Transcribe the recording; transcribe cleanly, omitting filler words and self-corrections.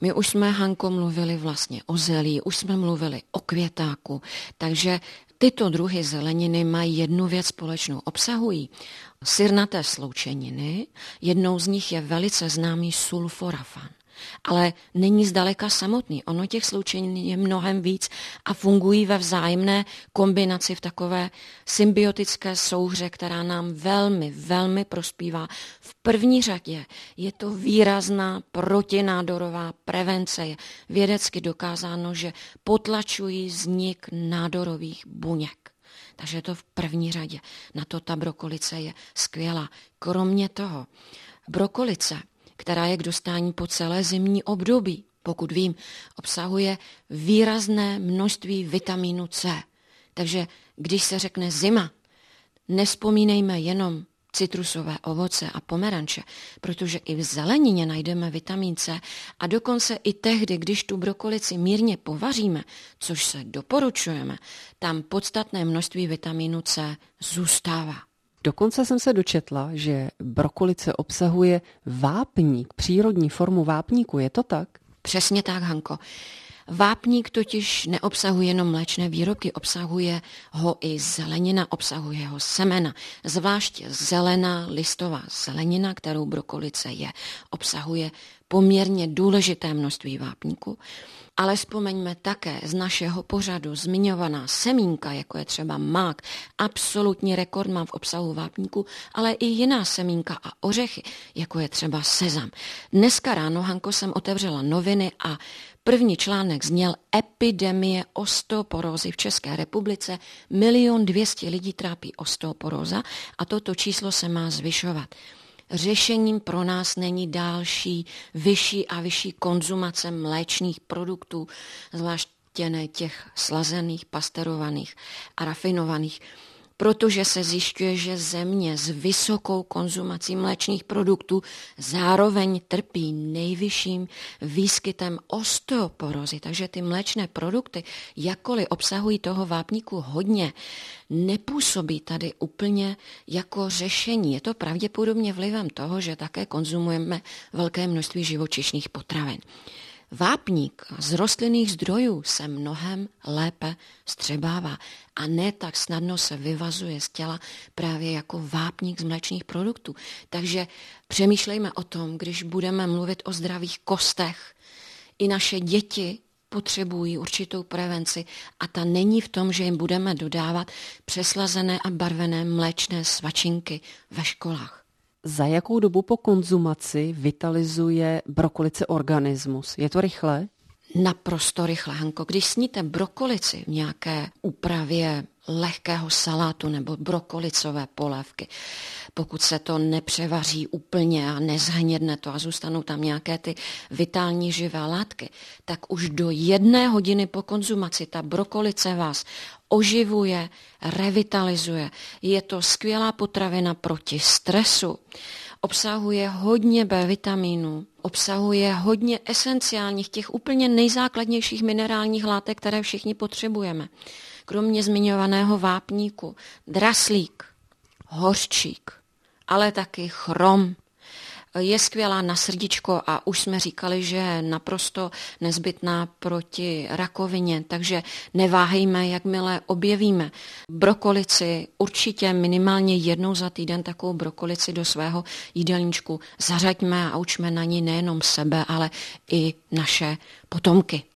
My už jsme, Hanko, mluvili vlastně o zelí, už jsme mluvili o květáku, takže tyto druhy zeleniny mají jednu věc společnou. Obsahují sirnaté sloučeniny, jednou z nich je velice známý sulforafan. Ale není zdaleka samotný. Ono těch sloučenin je mnohem víc a fungují ve vzájemné kombinaci v takové symbiotické souhře, která nám velmi, velmi prospívá. V první řadě je to výrazná protinádorová prevence. Je vědecky dokázáno, že potlačují vznik nádorových buněk. Takže to v první řadě. Na to ta brokolice je skvělá. Kromě toho, brokolice, která je k dostání po celé zimní období, pokud vím, obsahuje výrazné množství vitamínu C. Takže když se řekne zima, nevzpomínejme jenom citrusové ovoce a pomeranče, protože i v zelenině najdeme vitamin C a dokonce i tehdy, když tu brokolici mírně povaříme, což se doporučujeme, tam podstatné množství vitamínu C zůstává. Dokonce jsem se dočetla, že brokolice obsahuje vápník, přírodní formu vápníku, je to tak? Přesně tak, Hanko. Vápník totiž neobsahuje jenom mléčné výrobky, obsahuje ho i zelenina, obsahuje ho semena. Zvláště zelená listová zelenina, kterou brokolice je, obsahuje poměrně důležité množství vápníku. Ale vzpomeňme také z našeho pořadu zmiňovaná semínka, jako je třeba mák, absolutní rekord má v obsahu vápníku, ale i jiná semínka a ořechy, jako je třeba sezam. Dneska ráno, Hanko, jsem otevřela noviny a první článek zněl Epidemie osteoporózy v České republice. 1 200 000 lidí trápí osteoporóza a toto číslo se má zvyšovat. Řešením pro nás není další, vyšší a vyšší konzumace mléčných produktů, zvláště ne těch slazených, pasterovaných a rafinovaných, protože se zjišťuje, že země s vysokou konzumací mléčných produktů zároveň trpí nejvyšším výskytem osteoporózy. Takže ty mléčné produkty, jakkoliv obsahují toho vápníku hodně, nepůsobí tady úplně jako řešení. Je to pravděpodobně vlivem toho, že také konzumujeme velké množství živočišných potravin. Vápník z rostlinných zdrojů se mnohem lépe střebává a ne tak snadno se vyvazuje z těla právě jako vápník z mléčných produktů. Takže přemýšlejme o tom, když budeme mluvit o zdravých kostech. I naše děti potřebují určitou prevenci a ta není v tom, že jim budeme dodávat přeslazené a barvené mléčné svačinky ve školách. Za jakou dobu po konzumaci vitalizuje brokolice organismus? Je to rychle? Naprosto rychle, Hanko. Když sníte brokolici v nějaké úpravě lehkého salátu nebo brokolicové polévky, pokud se to nepřevaří úplně a nezhnědne to a zůstanou tam nějaké ty vitální živé látky, tak už do 1 hodiny po konzumaci ta brokolice vás oživuje, revitalizuje. Je to skvělá potravina proti stresu. Obsahuje hodně B vitamínů, obsahuje hodně esenciálních, těch úplně nejzákladnějších minerálních látek, které všichni potřebujeme. Kromě zmiňovaného vápníku, draslík, hořčík, ale taky chrom. Je skvělá na srdíčko a už jsme říkali, že je naprosto nezbytná proti rakovině, takže neváhejme, jakmile objevíme brokolici, určitě minimálně 1 za týden takovou brokolici do svého jídelníčku zařaďme a učme na ní nejenom sebe, ale i naše potomky.